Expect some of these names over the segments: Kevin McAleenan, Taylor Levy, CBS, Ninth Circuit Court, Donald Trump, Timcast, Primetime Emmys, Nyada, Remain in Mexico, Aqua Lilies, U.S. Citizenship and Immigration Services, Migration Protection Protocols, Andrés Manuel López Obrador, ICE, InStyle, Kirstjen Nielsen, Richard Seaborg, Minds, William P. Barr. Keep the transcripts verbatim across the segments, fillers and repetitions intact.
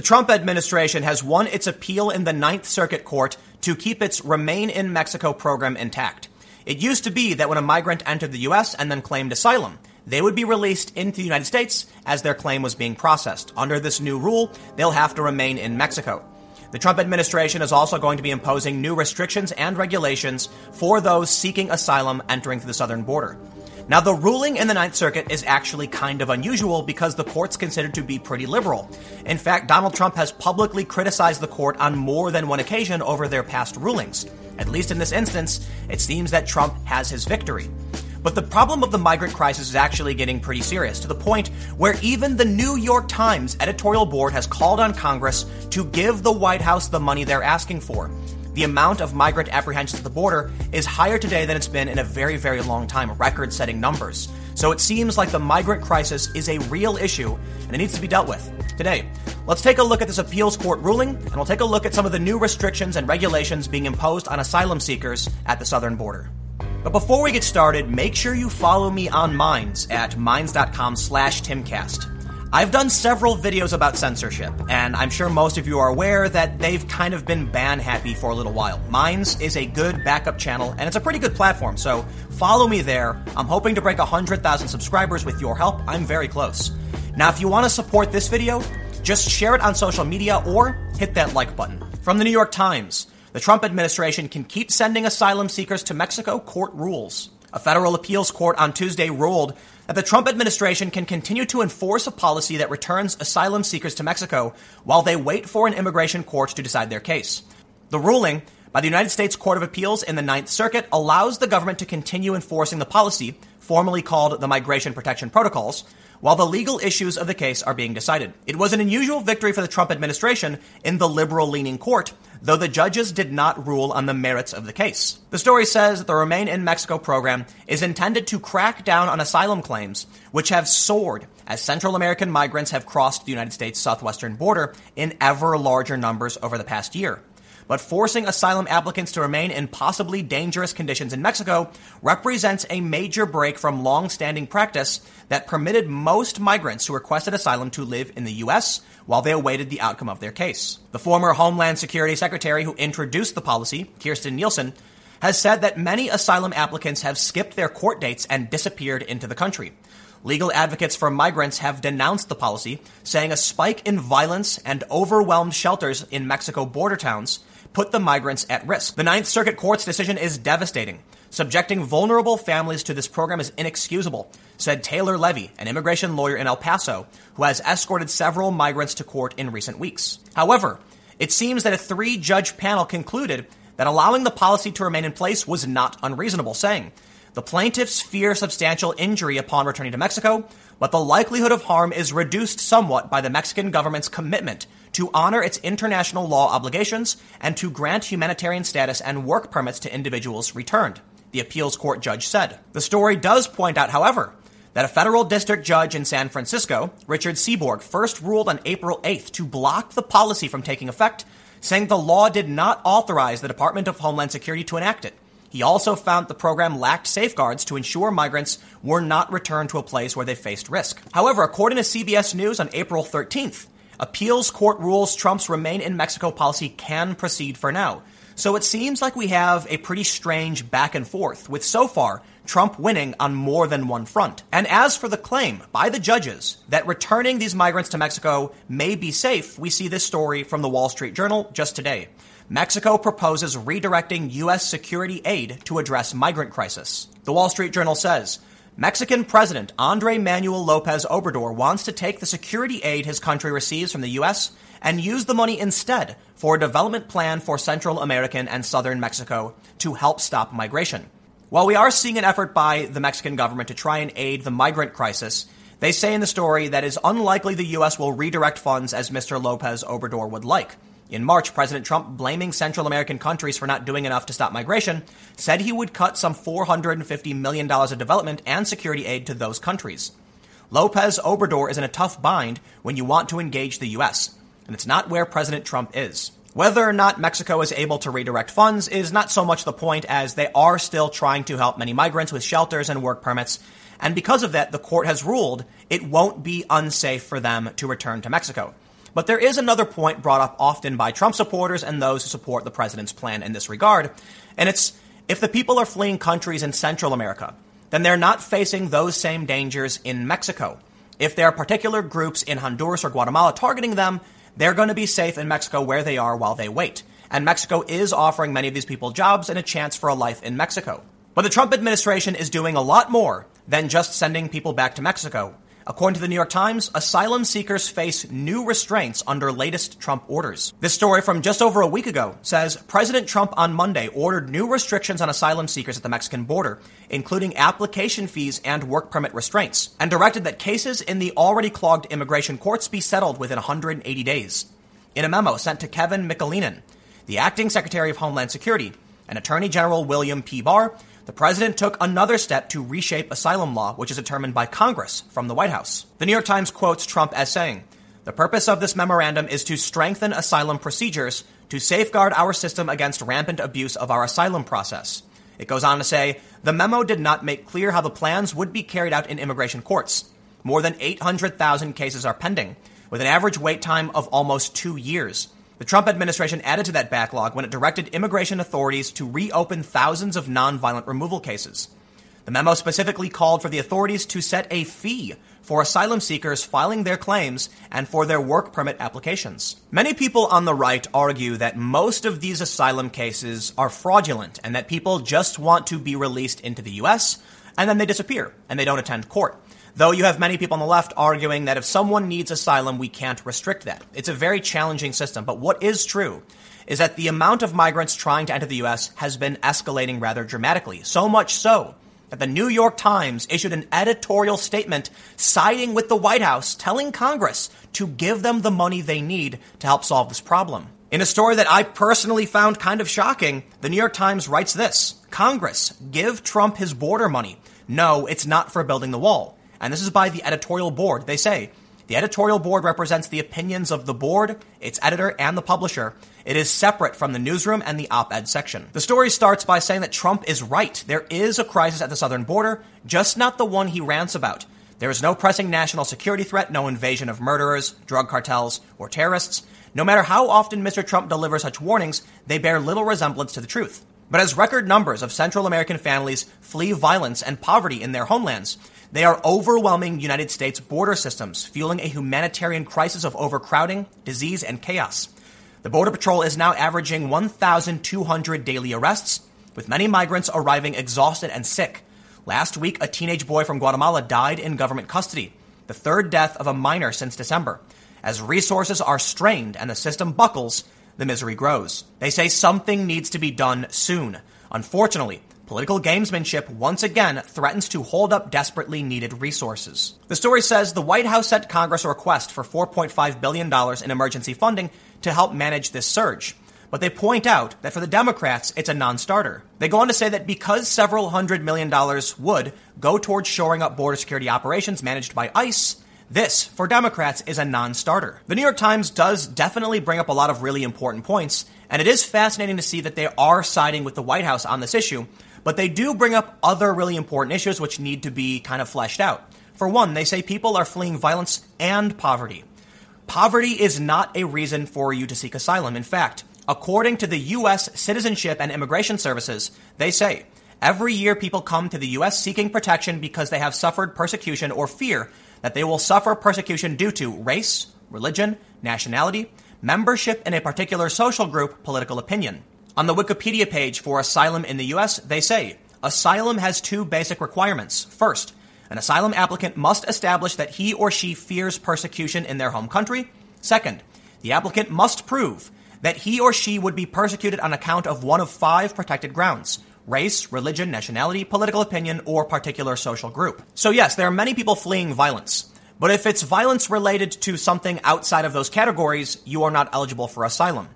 The Trump administration has won its appeal in the Ninth Circuit Court to keep its Remain in Mexico program intact. It used to be that when a migrant entered the U S and then claimed asylum, they would be released into the United States as their claim was being processed. Under this new rule, they'll have to remain in Mexico. The Trump administration is also going to be imposing new restrictions and regulations for those seeking asylum entering through the southern border. Now, the ruling in the Ninth Circuit is actually kind of unusual because the court's considered to be pretty liberal. In fact, Donald Trump has publicly criticized the court on more than one occasion over their past rulings. At least in this instance, it seems that Trump has his victory. But the problem of the migrant crisis is actually getting pretty serious, to the point where even the New York Times editorial board has called on Congress to give the White House the money they're asking for. The amount of migrant apprehensions at the border is higher today than it's been in a very, very long time, record-setting numbers. So it seems like the migrant crisis is a real issue, and it needs to be dealt with. Today, let's take a look at this appeals court ruling, and we'll take a look at some of the new restrictions and regulations being imposed on asylum seekers at the southern border. But before we get started, make sure you follow me on Minds at minds.com slash timcast. I've done several videos about censorship, and I'm sure most of you are aware that they've kind of been ban-happy for a little while. Minds is a good backup channel, and it's a pretty good platform, so follow me there. I'm hoping to break one hundred thousand subscribers with your help. I'm very close. Now, if you want to support this video, just share it on social media or hit that like button. From the New York Times: the Trump administration can keep sending asylum seekers to Mexico, court rules. A federal appeals court on Tuesday ruled that the Trump administration can continue to enforce a policy that returns asylum seekers to Mexico while they wait for an immigration court to decide their case. The ruling by the United States Court of Appeals in the Ninth Circuit allows the government to continue enforcing the policy, formerly called the Migration Protection Protocols, while the legal issues of the case are being decided. It was an unusual victory for the Trump administration in the liberal-leaning court, though the judges did not rule on the merits of the case. The story says that the Remain in Mexico program is intended to crack down on asylum claims, which have soared as Central American migrants have crossed the United States' southwestern border in ever larger numbers over the past year. But forcing asylum applicants to remain in possibly dangerous conditions in Mexico represents a major break from long-standing practice that permitted most migrants who requested asylum to live in the U S while they awaited the outcome of their case. The former Homeland Security Secretary who introduced the policy, Kirstjen Nielsen, has said that many asylum applicants have skipped their court dates and disappeared into the country. Legal advocates for migrants have denounced the policy, saying a spike in violence and overwhelmed shelters in Mexico border towns put the migrants at risk. The Ninth Circuit Court's decision is devastating. Subjecting vulnerable families to this program is inexcusable, said Taylor Levy, an immigration lawyer in El Paso, who has escorted several migrants to court in recent weeks. However, it seems that a three-judge panel concluded that allowing the policy to remain in place was not unreasonable, saying, "The plaintiffs fear substantial injury upon returning to Mexico, but the likelihood of harm is reduced somewhat by the Mexican government's commitment to honor its international law obligations and to grant humanitarian status and work permits to individuals returned," the appeals court judge said. The story does point out, however, that a federal district judge in San Francisco, Richard Seaborg, first ruled on April eighth to block the policy from taking effect, saying the law did not authorize the Department of Homeland Security to enact it. He also found the program lacked safeguards to ensure migrants were not returned to a place where they faced risk. However, according to C B S News on April thirteenth, appeals court rules Trump's Remain in Mexico policy can proceed for now. So it seems like we have a pretty strange back and forth, with so far Trump winning on more than one front. And as for the claim by the judges that returning these migrants to Mexico may be safe, we see this story from the Wall Street Journal just today. Mexico proposes redirecting U S security aid to address migrant crisis. The Wall Street Journal says, Mexican President Andrés Manuel López Obrador wants to take the security aid his country receives from the U S and use the money instead for a development plan for Central American and Southern Mexico to help stop migration. While we are seeing an effort by the Mexican government to try and aid the migrant crisis, they say in the story that it is unlikely the U S will redirect funds as Mister López Obrador would like. In March, President Trump, blaming Central American countries for not doing enough to stop migration, said he would cut some four hundred fifty million dollars of development and security aid to those countries. López Obrador is in a tough bind when you want to engage the U S, and it's not where President Trump is. Whether or not Mexico is able to redirect funds is not so much the point, as they are still trying to help many migrants with shelters and work permits, and because of that, the court has ruled it won't be unsafe for them to return to Mexico. But there is another point brought up often by Trump supporters and those who support the president's plan in this regard, and it's if the people are fleeing countries in Central America, then they're not facing those same dangers in Mexico. If there are particular groups in Honduras or Guatemala targeting them, they're going to be safe in Mexico where they are while they wait. And Mexico is offering many of these people jobs and a chance for a life in Mexico. But the Trump administration is doing a lot more than just sending people back to Mexico. According to the New York Times, asylum seekers face new restraints under latest Trump orders. This story from just over a week ago says President Trump on Monday ordered new restrictions on asylum seekers at the Mexican border, including application fees and work permit restraints, and directed that cases in the already clogged immigration courts be settled within one hundred eighty days. In a memo sent to Kevin McAleenan, the acting Secretary of Homeland Security, and Attorney General William P. Barr, the president took another step to reshape asylum law, which is determined by Congress from the White House. The New York Times quotes Trump as saying, "The purpose of this memorandum is to strengthen asylum procedures to safeguard our system against rampant abuse of our asylum process." It goes on to say, "The memo did not make clear how the plans would be carried out in immigration courts. More than eight hundred thousand cases are pending, with an average wait time of almost two years. The Trump administration added to that backlog when it directed immigration authorities to reopen thousands of nonviolent removal cases. The memo specifically called for the authorities to set a fee for asylum seekers filing their claims and for their work permit applications. Many people on the right argue that most of these asylum cases are fraudulent and that people just want to be released into the U S and then they disappear and they don't attend court. Though you have many people on the left arguing that if someone needs asylum, we can't restrict that. It's a very challenging system. But what is true is that the amount of migrants trying to enter the U S has been escalating rather dramatically, so much so that the New York Times issued an editorial statement siding with the White House, telling Congress to give them the money they need to help solve this problem. In a story that I personally found kind of shocking, the New York Times writes this, "Congress, give Trump his border money. No, it's not for building the wall." And this is by the editorial board. They say, "The editorial board represents the opinions of the board, its editor, and the publisher. It is separate from the newsroom and the op-ed section." The story starts by saying that Trump is right. There is a crisis at the southern border, just not the one he rants about. There is no pressing national security threat, no invasion of murderers, drug cartels, or terrorists. No matter how often Mister Trump delivers such warnings, they bear little resemblance to the truth. But as record numbers of Central American families flee violence and poverty in their homelands, they are overwhelming United States border systems, fueling a humanitarian crisis of overcrowding, disease, and chaos. The Border Patrol is now averaging one thousand two hundred daily arrests, with many migrants arriving exhausted and sick. Last week, a teenage boy from Guatemala died in government custody, the third death of a minor since December. As resources are strained and the system buckles, the misery grows. They say something needs to be done soon. Unfortunately, political gamesmanship once again threatens to hold up desperately needed resources. The story says the White House sent Congress a request for four point five billion dollars in emergency funding to help manage this surge. But they point out that for the Democrats, it's a non-starter. They go on to say that because several hundred million dollars would go towards shoring up border security operations managed by ICE, this, for Democrats, is a non-starter. The New York Times does definitely bring up a lot of really important points, and it is fascinating to see that they are siding with the White House on this issue, but they do bring up other really important issues which need to be kind of fleshed out. For one, they say people are fleeing violence and poverty. Poverty is not a reason for you to seek asylum. In fact, according to the U S Citizenship and Immigration Services, they say, every year people come to the U S seeking protection because they have suffered persecution or fear that they will suffer persecution due to race, religion, nationality, membership in a particular social group, political opinion. On the Wikipedia page for asylum in the U S, they say, asylum has two basic requirements. First, an asylum applicant must establish that he or she fears persecution in their home country. Second, the applicant must prove that he or she would be persecuted on account of one of five protected grounds: race, religion, nationality, political opinion, or particular social group. So yes, there are many people fleeing violence. But if it's violence related to something outside of those categories, you are not eligible for asylum.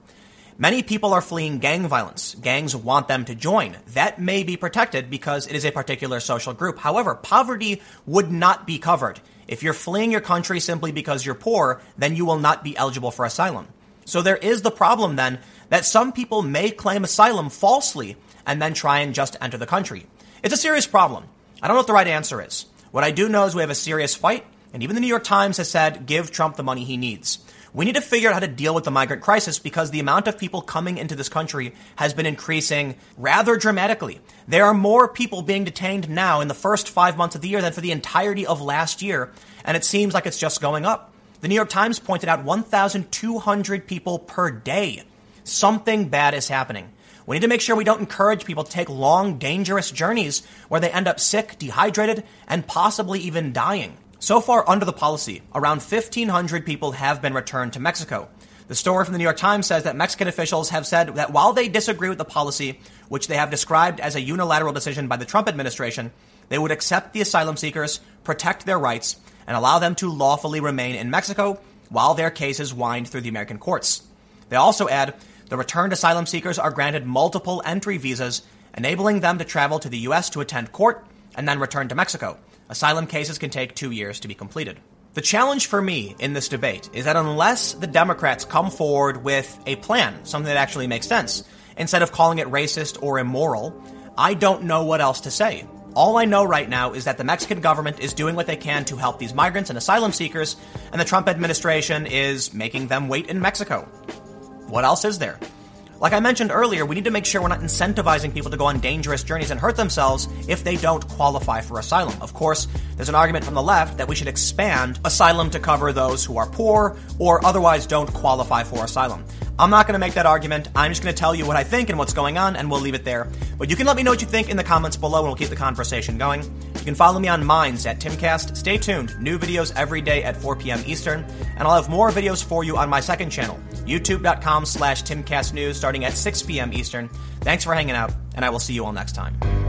Many people are fleeing gang violence. Gangs want them to join. That may be protected because it is a particular social group. However, poverty would not be covered. If you're fleeing your country simply because you're poor, then you will not be eligible for asylum. So there is the problem then that some people may claim asylum falsely and then try and just enter the country. It's a serious problem. I don't know what the right answer is. What I do know is we have a serious fight, and even the New York Times has said, give Trump the money he needs. We need to figure out how to deal with the migrant crisis because the amount of people coming into this country has been increasing rather dramatically. There are more people being detained now in the first five months of the year than for the entirety of last year, and it seems like it's just going up. The New York Times pointed out one thousand two hundred people per day. Something bad is happening. We need to make sure we don't encourage people to take long, dangerous journeys where they end up sick, dehydrated, and possibly even dying. So far under the policy, around fifteen hundred people have been returned to Mexico. The story from the New York Times says that Mexican officials have said that while they disagree with the policy, which they have described as a unilateral decision by the Trump administration, they would accept the asylum seekers, protect their rights, and allow them to lawfully remain in Mexico while their cases wind through the American courts. They also add, the returned asylum seekers are granted multiple entry visas, enabling them to travel to the U S to attend court and then return to Mexico. Asylum cases can take two years to be completed. The challenge for me in this debate is that unless the Democrats come forward with a plan, something that actually makes sense, instead of calling it racist or immoral, I don't know what else to say. All I know right now is that the Mexican government is doing what they can to help these migrants and asylum seekers, and the Trump administration is making them wait in Mexico. What else is there? Like I mentioned earlier, we need to make sure we're not incentivizing people to go on dangerous journeys and hurt themselves if they don't qualify for asylum. Of course, there's an argument from the left that we should expand asylum to cover those who are poor or otherwise don't qualify for asylum. I'm not going to make that argument. I'm just going to tell you what I think and what's going on, and we'll leave it there. But you can let me know what you think in the comments below, and we'll keep the conversation going. You can follow me on Minds at Timcast. Stay tuned. New videos every day at four p.m. Eastern, and I'll have more videos for you on my second channel, youtube dot com slash Timcast News, starting at six p.m. Eastern. Thanks for hanging out, and I will see you all next time.